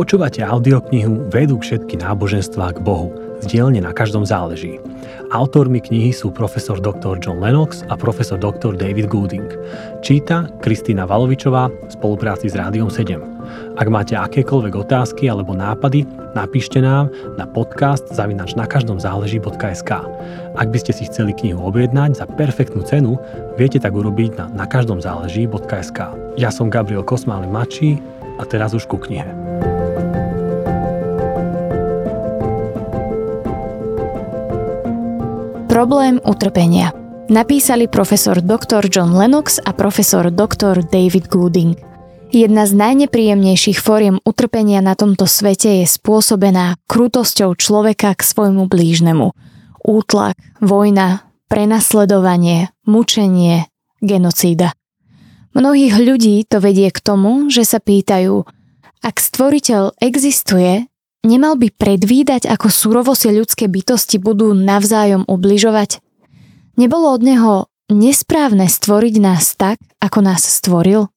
Počúvate audioknihu Vedú všetky náboženstvá k Bohu. Zdielne Na každom záleží. Autormi knihy sú profesor dr. John Lennox a profesor dr. David Gooding. Číta Kristína Valovičová v spolupráci s Rádiom 7. Ak máte akékoľvek otázky alebo nápady, napíšte nám na podcast@nakaždomzáleží.sk. Ak by ste si chceli knihu objednať za perfektnú cenu, viete tak urobiť na nakaždomzáleží.sk. Ja som Gabriela Kosmáľová Mačí a teraz už ku knihe. Problém utrpenia. Napísali profesor dr. John Lennox a profesor dr. David Gooding. Jedna z najnepríjemnejších fóriem utrpenia na tomto svete je spôsobená krutosťou človeka k svojmu blížnemu. Útlak, vojna, prenasledovanie, mučenie, genocída. Mnohých ľudí to vedie k tomu, že sa pýtajú, ak stvoriteľ existuje, nemal by predvídať, ako surovo si ľudské bytosti budú navzájom ubližovať? Nebolo od neho nesprávne stvoriť nás tak, ako nás stvoril?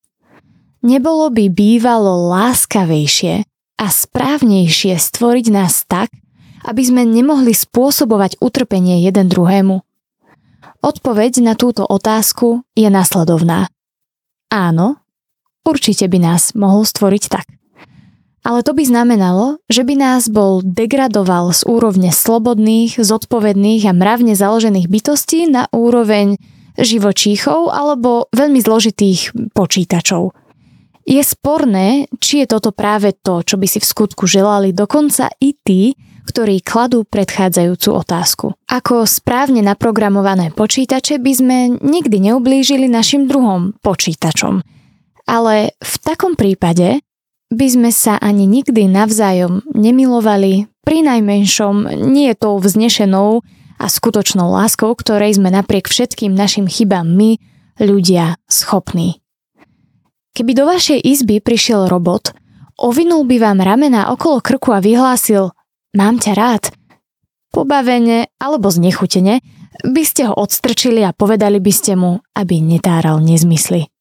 Nebolo by bývalo láskavejšie a správnejšie stvoriť nás tak, aby sme nemohli spôsobovať utrpenie jeden druhému? Odpoveď na túto otázku je nasledovná. Áno, určite by nás mohol stvoriť tak. Ale to by znamenalo, že by nás bol degradoval z úrovne slobodných, zodpovedných a mravne založených bytostí na úroveň živočíchov alebo veľmi zložitých počítačov. Je sporné, či je toto práve to, čo by si v skutku želali dokonca i tí, ktorí kladú predchádzajúcu otázku. Ako správne naprogramované počítače by sme nikdy neublížili našim druhom počítačom. Ale v takom prípade by sme sa ani nikdy navzájom nemilovali, prinajmenšom nie tou vznešenou a skutočnou láskou, ktorej sme napriek všetkým našim chybám my, ľudia, schopní. Keby do vašej izby prišiel robot, ovinul by vám ramená okolo krku a vyhlásil: "Mám ťa rád." Pobavene alebo znechutene by ste ho odstrčili a povedali by ste mu, aby netáral nezmysly.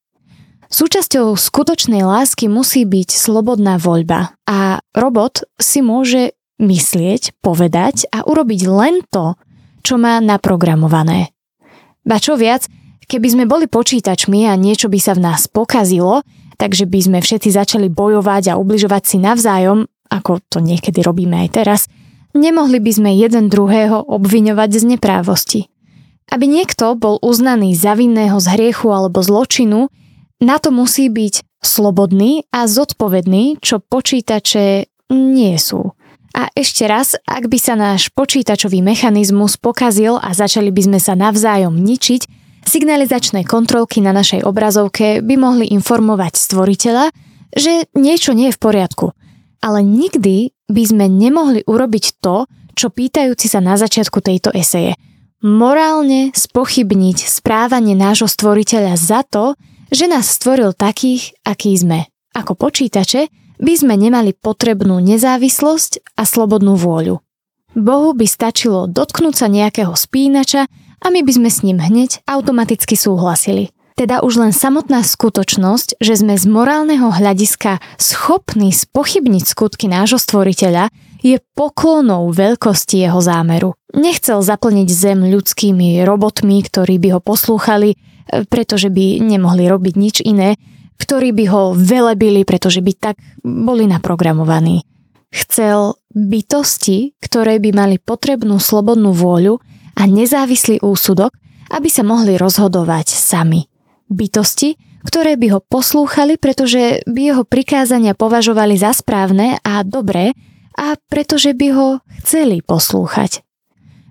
Súčasťou skutočnej lásky musí byť slobodná voľba a robot si môže myslieť, povedať a urobiť len to, čo má naprogramované. Ba čo viac, keby sme boli počítačmi a niečo by sa v nás pokazilo, takže by sme všetci začali bojovať a ubližovať si navzájom, ako to niekedy robíme aj teraz, nemohli by sme jeden druhého obviňovať z neprávosti. Aby niekto bol uznaný za vinného z hriechu alebo zločinu, na to musí byť slobodný a zodpovedný, čo počítače nie sú. A ešte raz, ak by sa náš počítačový mechanizmus pokazil a začali by sme sa navzájom ničiť, signalizačné kontrolky na našej obrazovke by mohli informovať stvoriteľa, že niečo nie je v poriadku. Ale nikdy by sme nemohli urobiť to, čo pýtajúci sa na začiatku tejto eseje. Morálne spochybniť správanie nášho stvoriteľa za to, že nás stvoril takých, akí sme. Ako počítače by sme nemali potrebnú nezávislosť a slobodnú vôľu. Bohu by stačilo dotknúť sa nejakého spínača a my by sme s ním hneď automaticky súhlasili. Teda už len samotná skutočnosť, že sme z morálneho hľadiska schopní spochybniť skutky nášho stvoriteľa, je poklonou veľkosti jeho zámeru. Nechcel zaplniť zem ľudskými robotmi, ktorí by ho poslúchali, pretože by nemohli robiť nič iné, ktorí by ho velebili, pretože by tak boli naprogramovaní. Chcel bytosti, ktoré by mali potrebnú slobodnú vôľu a nezávislý úsudok, aby sa mohli rozhodovať sami. Bytosti, ktoré by ho poslúchali, pretože by jeho prikázania považovali za správne a dobré a pretože by ho chceli poslúchať.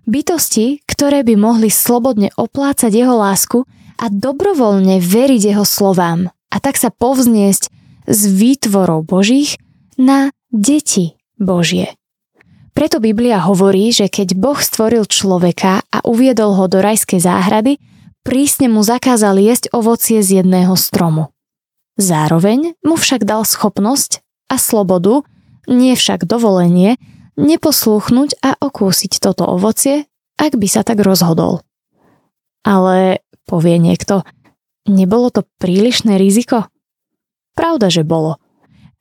Bytosti, ktoré by mohli slobodne oplácať jeho lásku a dobrovoľne veriť jeho slovám a tak sa povzniesť z výtvorov Božích na deti Božie. Preto Biblia hovorí, že keď Boh stvoril človeka a uviedol ho do rajskej záhrady, prísne mu zakázal jesť ovocie z jedného stromu. Zároveň mu však dal schopnosť a slobodu, nie však dovolenie, neposluchnúť a okúsiť toto ovocie, ak by sa tak rozhodol. Ale, povie niekto, nebolo to prílišné riziko? Pravda, že bolo.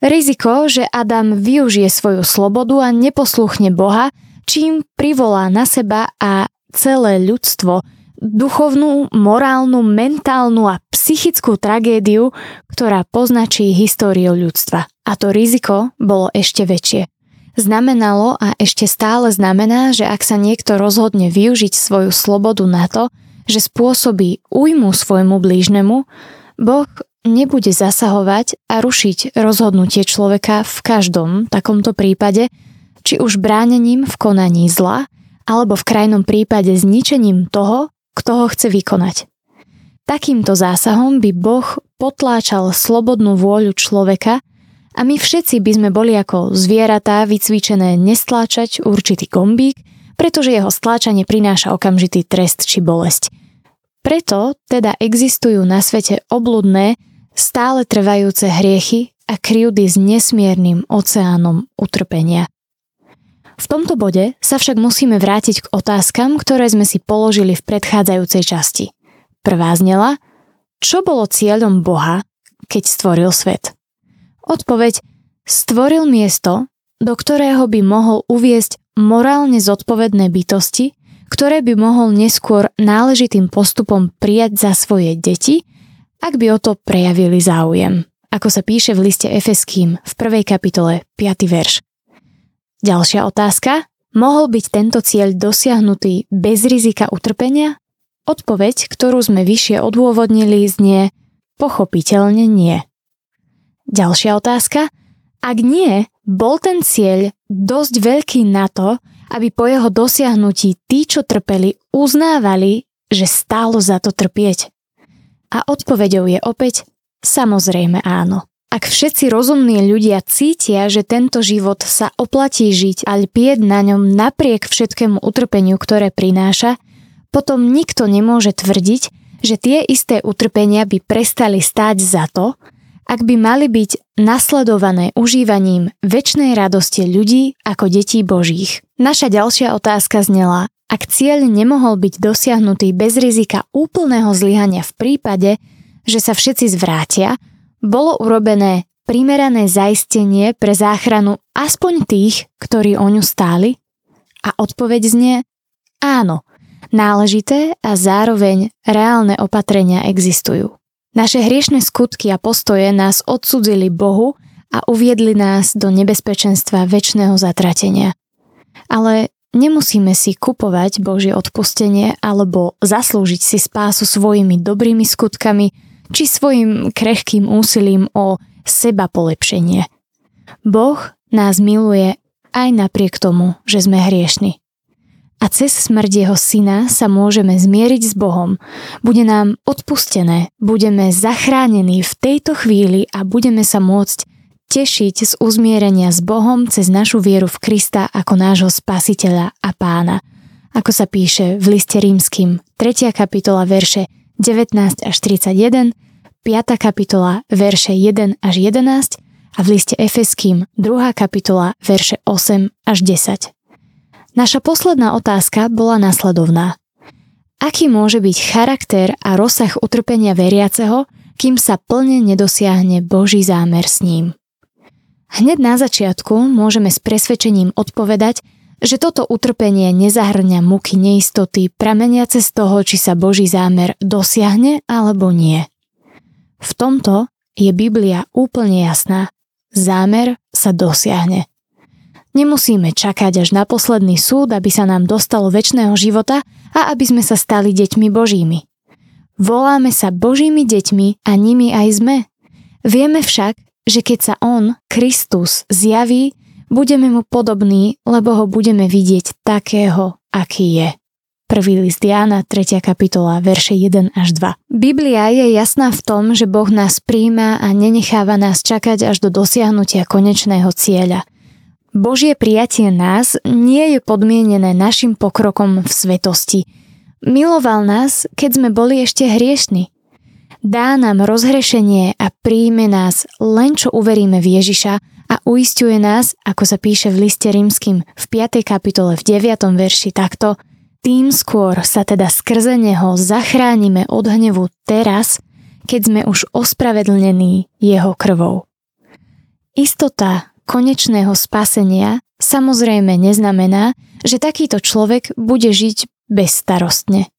Riziko, že Adam využije svoju slobodu a neposluchne Boha, čím privolá na seba a celé ľudstvo duchovnú, morálnu, mentálnu a psychickú tragédiu, ktorá poznačí históriu ľudstva. A to riziko bolo ešte väčšie. Znamenalo a ešte stále znamená, že ak sa niekto rozhodne využiť svoju slobodu na to, že spôsobí újmu svojmu blížnemu, Boh nebude zasahovať a rušiť rozhodnutie človeka v každom takomto prípade, či už bránením v konaní zla, alebo v krajnom prípade zničením toho, kto ho chce vykonať. Takýmto zásahom by Boh potláčal slobodnú vôľu človeka a my všetci by sme boli ako zvieratá vycvičené nestláčať určitý gombík, pretože jeho stláčanie prináša okamžitý trest či bolesť. Preto teda existujú na svete obludné, stále trvajúce hriechy a krivdy s nesmiernym oceánom utrpenia. V tomto bode sa však musíme vrátiť k otázkam, ktoré sme si položili v predchádzajúcej časti. Prvá znela, čo bolo cieľom Boha, keď stvoril svet? Odpoveď, stvoril miesto, do ktorého by mohol uviesť morálne zodpovedné bytosti, ktoré by mohol neskôr náležitým postupom prijať za svoje deti, ak by o to prejavili záujem. Ako sa píše v liste Efeským v 1. kapitole 5. verš. Ďalšia otázka. Mohol byť tento cieľ dosiahnutý bez rizika utrpenia? Odpoveď, ktorú sme vyššie odôvodnili, znie pochopiteľne nie. Ďalšia otázka. Ak nie, bol ten cieľ dosť veľký na to, aby po jeho dosiahnutí tí, čo trpeli, uznávali, že stálo za to trpieť? A odpoveďou je opäť samozrejme áno. Ak všetci rozumní ľudia cítia, že tento život sa oplatí žiť a lpieť na ňom napriek všetkému utrpeniu, ktoré prináša, potom nikto nemôže tvrdiť, že tie isté utrpenia by prestali stáť za to, ak by mali byť nasledované užívaním večnej radosti ľudí ako detí Božích. Naša ďalšia otázka znela, ak cieľ nemohol byť dosiahnutý bez rizika úplného zlyhania v prípade, že sa všetci zvrátia, bolo urobené primerané zaistenie pre záchranu aspoň tých, ktorí o ňu stáli? A odpoveď znie áno, náležité a zároveň reálne opatrenia existujú. Naše hriešne skutky a postoje nás odcudzili Bohu a uviedli nás do nebezpečenstva večného zatratenia. Ale nemusíme si kupovať Božie odpustenie alebo zaslúžiť si spásu svojimi dobrými skutkami, či svojim krehkým úsilím o seba polepšenie. Boh nás miluje aj napriek tomu, že sme hriešni. A cez smrť jeho syna sa môžeme zmieriť s Bohom. Bude nám odpustené, budeme zachránení v tejto chvíli a budeme sa môcť tešiť z uzmierenia s Bohom cez našu vieru v Krista ako nášho spasiteľa a pána. Ako sa píše v liste Rímskym 3. kapitola verše 19 až 31, 5. kapitola verše 1 až 11 a v liste Efeským 2. kapitola verše 8 až 10. Naša posledná otázka bola nasledovná. Aký môže byť charakter a rozsah utrpenia veriaceho, kým sa plne nedosiahne Boží zámer s ním? Hneď na začiatku môžeme s presvedčením odpovedať, že toto utrpenie nezahrňa múky neistoty prameniace z toho, či sa Boží zámer dosiahne alebo nie. V tomto je Biblia úplne jasná. Zámer sa dosiahne. Nemusíme čakať až na posledný súd, aby sa nám dostalo večného života a aby sme sa stali deťmi Božími. Voláme sa Božími deťmi a nimi aj sme. Vieme však, že keď sa On, Kristus, zjaví, budeme mu podobní, lebo ho budeme vidieť takého, aký je. 1. list Jána, 3. kapitola, verše 1 až 2. Biblia je jasná v tom, že Boh nás prijíma a nenecháva nás čakať až do dosiahnutia konečného cieľa. Božie prijatie nás nie je podmienené našim pokrokom v svetosti. Miloval nás, keď sme boli ešte hriešni. Dá nám rozhrešenie a príjme nás, len čo uveríme v Ježiša, a uisťuje nás, ako sa píše v liste Rímskym v 5. kapitole v 9. verši takto, tým skôr sa teda skrze neho zachránime od hnevu teraz, keď sme už ospravedlnení jeho krvou. Istota konečného spasenia samozrejme neznamená, že takýto človek bude žiť bezstarostne.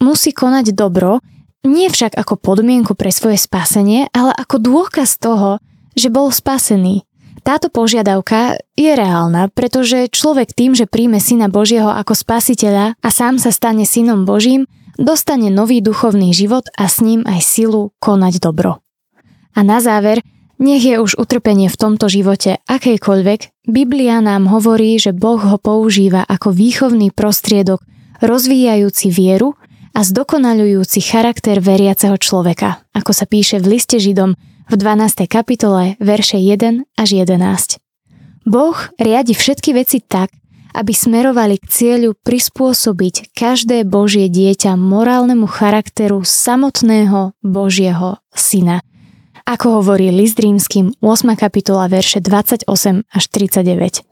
Musí konať dobro, nie však ako podmienku pre svoje spasenie, ale ako dôkaz toho, že bol spasený. Táto požiadavka je reálna, pretože človek tým, že príjme Syna Božieho ako Spasiteľa a sám sa stane Synom Božím, dostane nový duchovný život a s ním aj silu konať dobro. A na záver, nech je už utrpenie v tomto živote akejkoľvek, Biblia nám hovorí, že Boh ho používa ako výchovný prostriedok, rozvíjajúci vieru a zdokonaľujúci charakter veriaceho človeka, ako sa píše v liste Židom v 12. kapitole verše 1 až 11. Boh riadi všetky veci tak, aby smerovali k cieľu prispôsobiť každé Božie dieťa morálnemu charakteru samotného Božieho Syna. Ako hovorí list Rímskym 8. kapitola verše 28 až 39.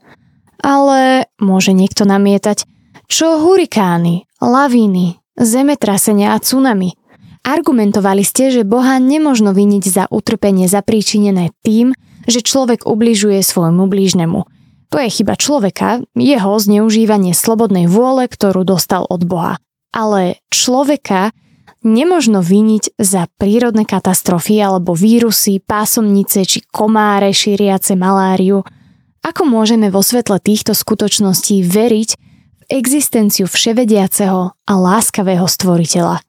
Ale môže niekto namietať, čo hurikány, lavíny, zemetrasenia a tsunami. Argumentovali ste, že Boha nemožno viniť za utrpenie zapríčinené tým, že človek ubližuje svojmu blížnemu. To je chyba človeka, jeho zneužívanie slobodnej vôle, ktorú dostal od Boha. Ale človeka nemožno viniť za prírodné katastrofy alebo vírusy, pásomnice či komáre šíriace maláriu. Ako môžeme vo svetle týchto skutočností veriť existenciu vševediaceho a láskavého stvoriteľa?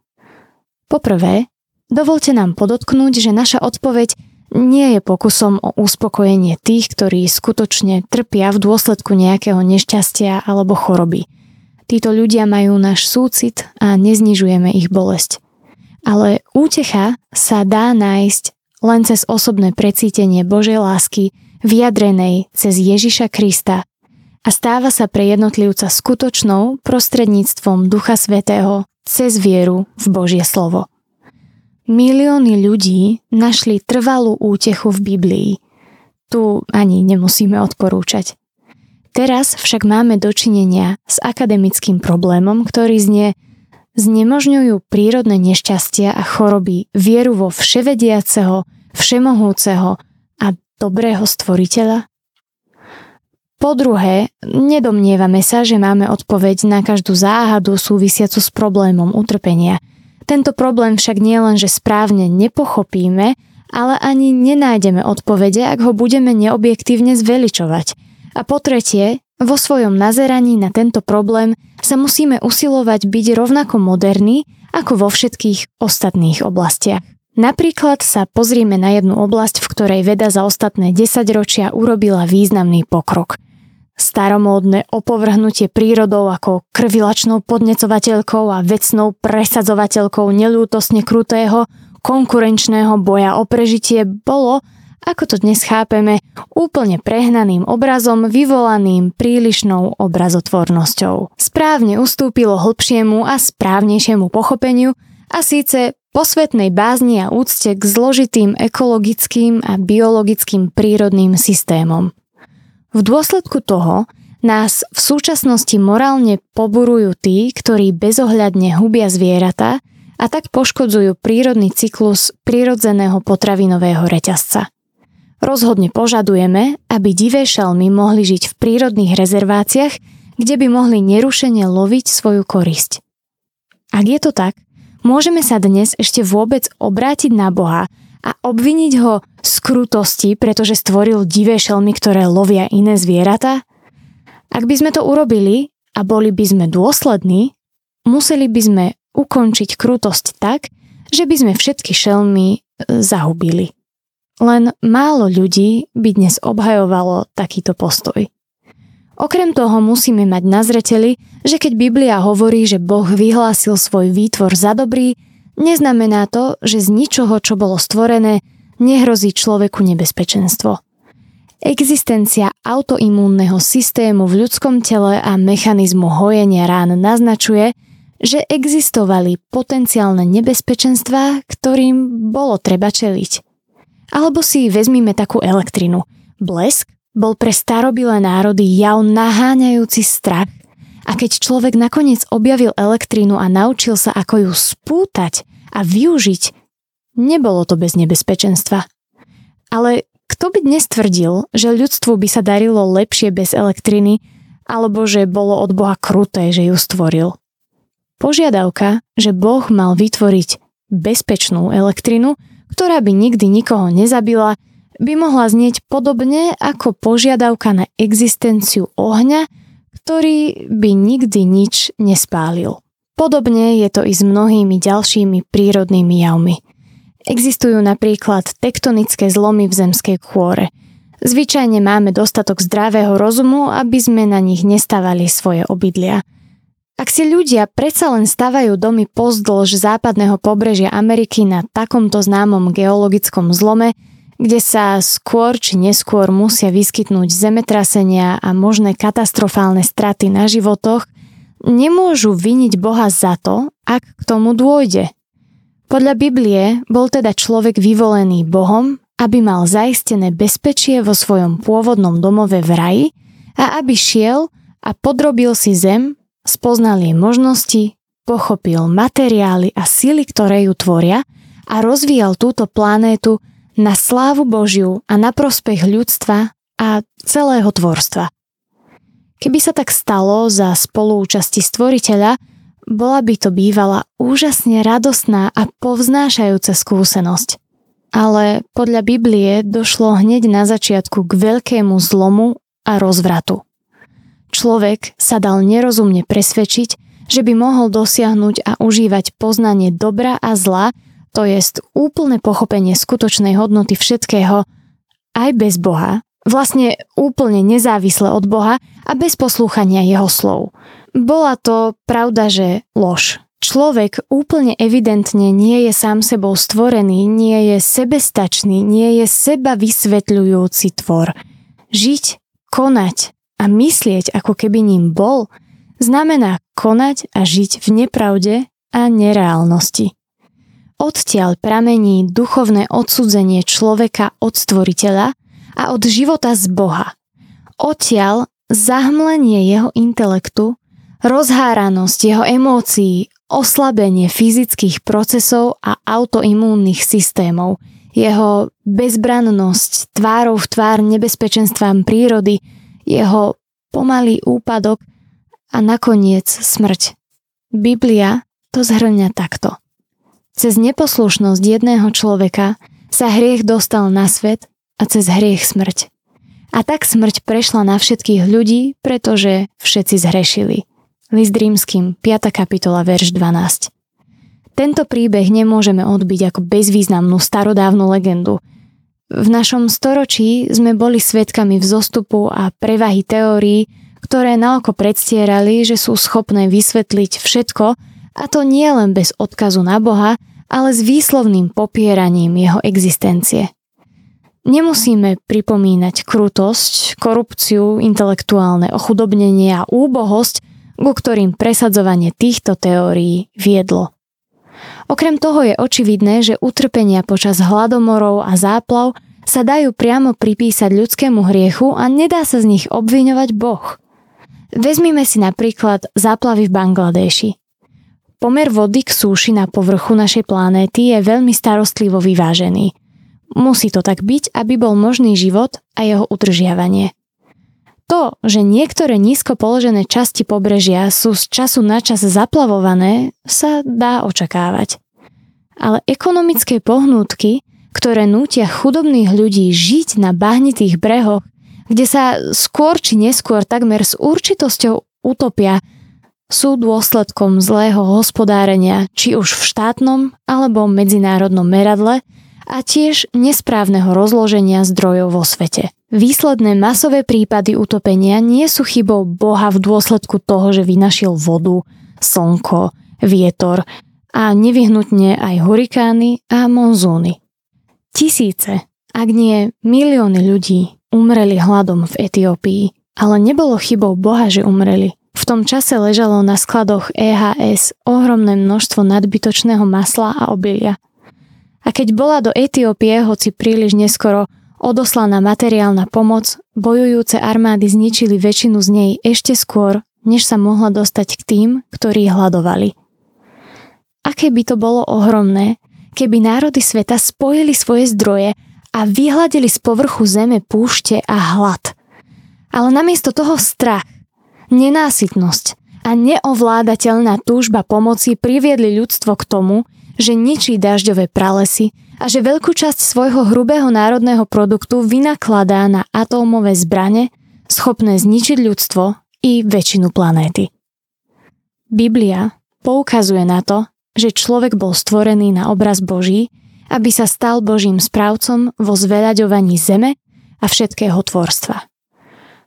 Poprvé, dovoľte nám podotknúť, že naša odpoveď nie je pokusom o uspokojenie tých, ktorí skutočne trpia v dôsledku nejakého nešťastia alebo choroby. Títo ľudia majú náš súcit a neznižujeme ich bolesť. Ale útecha sa dá nájsť len cez osobné precítenie Božej lásky, vyjadrenej cez Ježiša Krista, a stáva sa pre jednotlivca skutočnou prostredníctvom Ducha Svätého cez vieru v Božie slovo. Milióny ľudí našli trvalú útechu v Biblii. Tu ani nemusíme odporúčať. Teraz však máme dočinenia s akademickým problémom, ktorý znemožňujú prírodné nešťastia a choroby vieru vo vševediaceho, všemohúceho a dobrého stvoriteľa. Po druhé, nedomnievame sa, že máme odpoveď na každú záhadu súvisiacu s problémom utrpenia. Tento problém však nie len, že správne nepochopíme, ale ani nenájdeme odpovede, ak ho budeme neobjektívne zveličovať. A po tretie, vo svojom nazeraní na tento problém sa musíme usilovať byť rovnako moderní ako vo všetkých ostatných oblastiach. Napríklad sa pozrieme na jednu oblasť, v ktorej veda za ostatné 10 ročia urobila významný pokrok. Staromódne opovrhnutie prírodou ako krvilačnou podnecovateľkou a vecnou presadzovateľkou neľútosne krutého konkurenčného boja o prežitie bolo, ako to dnes chápeme, úplne prehnaným obrazom vyvolaným prílišnou obrazotvornosťou. Správne ustúpilo hlbšiemu a správnejšiemu pochopeniu, a síce posvetnej bázni a úcte k zložitým ekologickým a biologickým prírodným systémom. V dôsledku toho nás v súčasnosti morálne poburujú tí, ktorí bezohľadne hubia zvieratá a tak poškodzujú prírodný cyklus prírodzeného potravinového reťazca. Rozhodne požadujeme, aby divé šelmy mohli žiť v prírodných rezerváciách, kde by mohli nerušene loviť svoju korisť. Ak je to tak, môžeme sa dnes ešte vôbec obrátiť na Boha a obviniť ho z krutosti, pretože stvoril divé šelmy, ktoré lovia iné zvieratá? Ak by sme to urobili a boli by sme dôslední, museli by sme ukončiť krutosť tak, že by sme všetky šelmy zahubili. Len málo ľudí by dnes obhajovalo takýto postoj. Okrem toho musíme mať na zreteli, že keď Biblia hovorí, že Boh vyhlásil svoj výtvor za dobrý, neznamená to, že z ničoho, čo bolo stvorené, nehrozí človeku nebezpečenstvo. Existencia autoimúnneho systému v ľudskom tele a mechanizmu hojenia rán naznačuje, že existovali potenciálne nebezpečenstvá, ktorým bolo treba čeliť. Alebo si vezmime takú elektrinu. Blesk bol pre starobilé národy jav naháňajúci strach, a keď človek nakoniec objavil elektrinu a naučil sa, ako ju spútať a využiť, nebolo to bez nebezpečenstva. Ale k Kto by dnes tvrdil, že ľudstvu by sa darilo lepšie bez elektriny, alebo že bolo od Boha kruté, že ju stvoril? Požiadavka, že Boh mal vytvoriť bezpečnú elektrinu, ktorá by nikdy nikoho nezabila, by mohla znieť podobne ako požiadavka na existenciu ohňa, ktorý by nikdy nič nespálil. Podobne je to i s mnohými ďalšími prírodnými javmi. Existujú napríklad tektonické zlomy v zemskej kôre. Zvyčajne máme dostatok zdravého rozumu, aby sme na nich nestavali svoje obydlia. Ak si ľudia predsa len stavajú domy pozdĺž západného pobrežia Ameriky na takomto známom geologickom zlome, kde sa skôr či neskôr musia vyskytnúť zemetrasenia a možné katastrofálne straty na životoch, nemôžu viniť Boha za to, ak k tomu dôjde. Podľa Biblie bol teda človek vyvolený Bohom, aby mal zaistené bezpečie vo svojom pôvodnom domove v raji a aby šiel a podrobil si zem, spoznal jej možnosti, pochopil materiály a sily, ktoré ju tvoria a rozvíjal túto planétu na slávu Božiu a na prospech ľudstva a celého tvorstva. Keby sa tak stalo za spoluúčasti Stvoriteľa, bola by to bývala úžasne radosná a povznášajúca skúsenosť. Ale podľa Biblie došlo hneď na začiatku k veľkému zlomu a rozvratu. Človek sa dal nerozumne presvedčiť, že by mohol dosiahnuť a užívať poznanie dobra a zla, to jest úplné pochopenie skutočnej hodnoty všetkého, aj bez Boha, vlastne úplne nezávisle od Boha a bez poslúchania jeho slov. Bola to, pravda, že lož. Človek úplne evidentne nie je sám sebou stvorený, nie je sebestačný, nie je seba vysvetľujúci tvor. Žiť, konať a myslieť, ako keby ním bol, znamená konať a žiť v nepravde a nereálnosti. Odtiaľ pramení duchovné odsudzenie človeka od Stvoriteľa a od života z Boha. Odtiaľ zahmlenie jeho intelektu, rozháranosť jeho emócií, oslabenie fyzických procesov a autoimúnnych systémov, jeho bezbrannosť tvárou v tvár nebezpečenstvám prírody, jeho pomalý úpadok a nakoniec smrť. Biblia to zhrňa takto. Cez neposlušnosť jedného človeka sa hriech dostal na svet a cez hriech smrť. A tak smrť prešla na všetkých ľudí, pretože všetci zhrešili. List Rímskym, 5. kapitola, verš 12. Tento príbeh nemôžeme odbiť ako bezvýznamnú starodávnu legendu. V našom storočí sme boli svedkami vzostupu a prevahy teórií, ktoré naoko predstierali, že sú schopné vysvetliť všetko, a to nie len bez odkazu na Boha, ale s výslovným popieraním jeho existencie. Nemusíme pripomínať krutosť, korupciu, intelektuálne ochudobnenie a úbohosť, ku ktorým presadzovanie týchto teórií viedlo. Okrem toho je očividné, že utrpenia počas hladomorov a záplav sa dajú priamo pripísať ľudskému hriechu a nedá sa z nich obviňovať Boh. Vezmime si napríklad záplavy v Bangladeši. Pomer vody k súši na povrchu našej planéty je veľmi starostlivo vyvážený. Musí to tak byť, aby bol možný život a jeho udržiavanie. To, že niektoré nízko položené časti pobrežia sú z času na čas zaplavované, sa dá očakávať. Ale ekonomické pohnútky, ktoré nútia chudobných ľudí žiť na bahnitých brehoch, kde sa skôr či neskôr takmer s určitosťou utopia, sú dôsledkom zlého hospodárenia, či už v štátnom alebo medzinárodnom meradle, a tiež nesprávneho rozloženia zdrojov vo svete. Výsledné masové prípady utopenia nie sú chybou Boha v dôsledku toho, že vynašiel vodu, slnko, vietor a nevyhnutne aj hurikány a monzúny. Tisíce, ak nie milióny ľudí umreli hladom v Etiópii, ale nebolo chybou Boha, že umreli. V tom čase ležalo na skladoch EHS ohromné množstvo nadbytočného masla a obilia. A keď bola do Etiópie, hoci príliš neskoro, odoslaná materiálna pomoc, bojujúce armády zničili väčšinu z nej ešte skôr, než sa mohla dostať k tým, ktorí hladovali. Aké by to bolo ohromné, keby národy sveta spojili svoje zdroje a vyhladili z povrchu zeme púšte a hlad. Ale namiesto toho strach, nenásytnosť a neovládateľná túžba pomoci priviedli ľudstvo k tomu, že ničí dažďové pralesy a že veľkú časť svojho hrubého národného produktu vynakladá na atómové zbrane, schopné zničiť ľudstvo i väčšinu planéty. Biblia poukazuje na to, že človek bol stvorený na obraz Boží, aby sa stal Božím správcom vo zveľaďovaní zeme a všetkého tvorstva.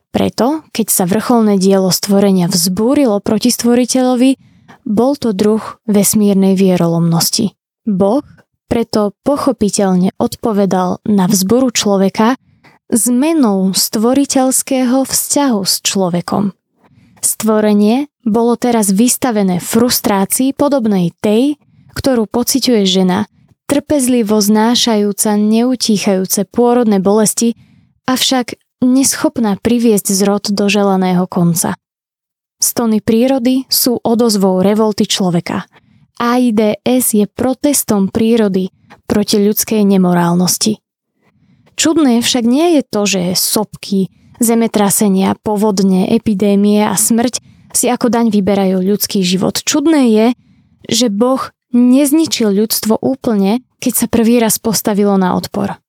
Preto, keď sa vrcholné dielo stvorenia vzbúrilo proti stvoriteľovi, bol to druh vesmírnej vierolomnosti. Boh preto pochopiteľne odpovedal na vzburu človeka zmenou stvoriteľského vzťahu s človekom. Stvorenie bolo teraz vystavené frustrácii podobnej tej, ktorú pociťuje žena, trpezlivo znášajúca neutíchajúce pôrodné bolesti, avšak neschopná priviesť zrod do želaného konca. Stony prírody sú odozvou revolty človeka. AIDS je protestom prírody proti ľudskej nemorálnosti. Čudné však nie je to, že sopky, zemetrasenia, povodne, epidémie a smrť si ako daň vyberajú ľudský život. Čudné je, že Boh nezničil ľudstvo úplne, keď sa prvý raz postavilo na odpor.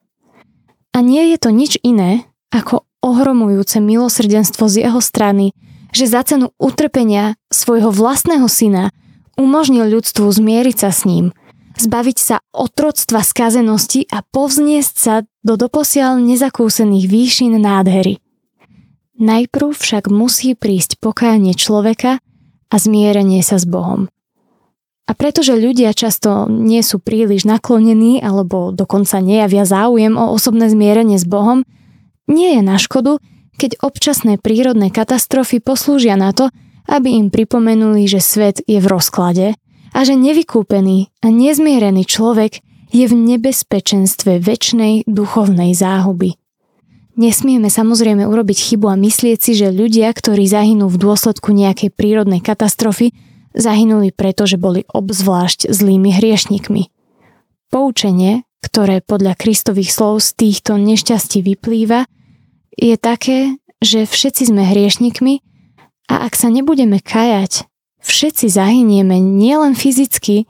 A nie je to nič iné, ako ohromujúce milosrdenstvo z jeho strany, že za cenu utrpenia svojho vlastného syna umožnil ľudstvu zmieriť sa s ním, zbaviť sa otroctva skazenosti a povzniesť sa do doposiaľ nezakúsených výšin nádhery. Najprv však musí prísť pokánie človeka a zmierenie sa s Bohom. A pretože ľudia často nie sú príliš naklonení alebo dokonca nejavia záujem o osobné zmierenie s Bohom, nie je na škodu, keď občasné prírodné katastrofy poslúžia na to, aby im pripomenuli, že svet je v rozklade a že nevykúpený a nezmierený človek je v nebezpečenstve večnej duchovnej záhuby. Nesmieme samozrejme urobiť chybu a myslieť si, že ľudia, ktorí zahynú v dôsledku nejakej prírodnej katastrofy, zahynuli preto, že boli obzvlášť zlými hriešnikmi. Poučenie, ktoré podľa Kristových slov z týchto nešťastí vyplýva, je také, že všetci sme hriešnikmi a ak sa nebudeme kajať, všetci zahynieme nielen fyzicky,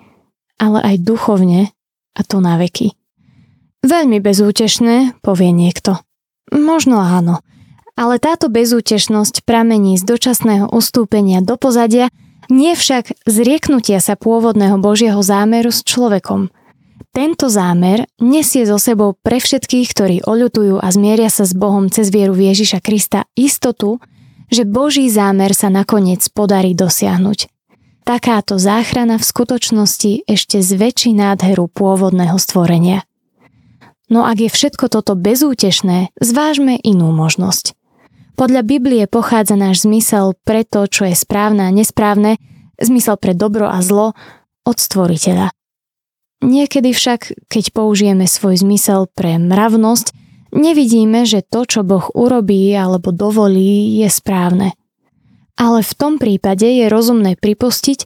ale aj duchovne, a to na veky. Veľmi bezútešné, povie niekto. Možno áno, ale táto bezútešnosť pramení z dočasného ustúpenia do pozadia, nie však zrieknutia sa pôvodného Božieho zámeru s človekom. Tento zámer nesie so sebou pre všetkých, ktorí oľutujú a zmieria sa s Bohom cez vieru v Ježiša Krista istotu, že Boží zámer sa nakoniec podarí dosiahnuť. Takáto záchrana v skutočnosti ešte zväčší nádheru pôvodného stvorenia. No ak je všetko toto bezútešné, zvážme inú možnosť. Podľa Biblie pochádza náš zmysel pre to, čo je správne a nesprávne, zmysel pre dobro a zlo od Stvoriteľa. Niekedy však, keď použijeme svoj zmysel pre mravnosť, nevidíme, že to, čo Boh urobí alebo dovolí, je správne. Ale v tom prípade je rozumné pripustiť,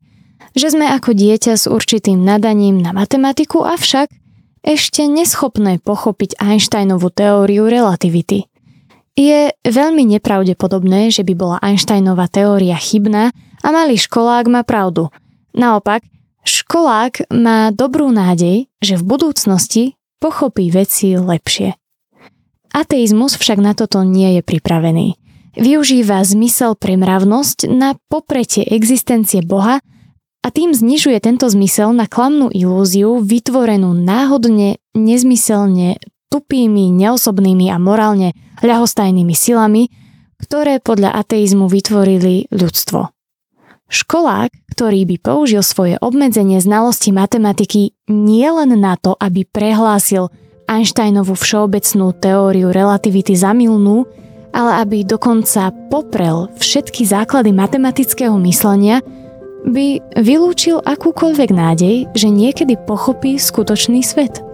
že sme ako dieťa s určitým nadaním na matematiku, avšak ešte neschopné pochopiť Einsteinovú teóriu relativity. Je veľmi nepravdepodobné, že by bola Einsteinová teória chybná a malý školák má pravdu. Naopak, školák má dobrú nádej, že v budúcnosti pochopí veci lepšie. Ateizmus však na toto nie je pripravený. Využíva zmysel pre mravnosť na popretie existencie Boha a tým znižuje tento zmysel na klamnú ilúziu, vytvorenú náhodne, nezmyselne, tupými, neosobnými a morálne ľahostajnými silami, ktoré podľa ateizmu vytvorili ľudstvo. Školák, ktorý by použil svoje obmedzenie znalosti matematiky nielen na to, aby prehlásil Einsteinovú všeobecnú teóriu relativity za mylnú, ale aby dokonca poprel všetky základy matematického myslenia, by vylúčil akúkoľvek nádej, že niekedy pochopí skutočný svet.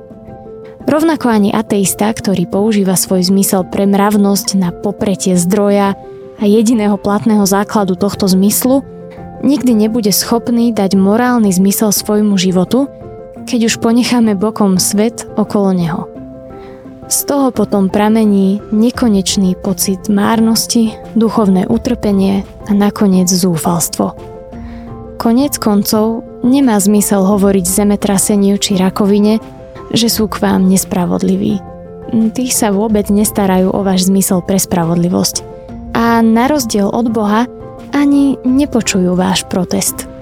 Rovnako ani ateista, ktorý používa svoj zmysel pre mravnosť na popretie zdroja a jediného platného základu tohto zmyslu, nikdy nebude schopný dať morálny zmysel svojmu životu, keď už ponecháme bokom svet okolo neho. Z toho potom pramení nekonečný pocit márnosti, duchovné utrpenie a nakoniec zúfalstvo. Koniec koncov nemá zmysel hovoriť zemetraseniu či rakovine, že sú k vám nespravodliví. Tí sa vôbec nestarajú o váš zmysel pre spravodlivosť. A na rozdiel od Boha ani nepočujú váš protest.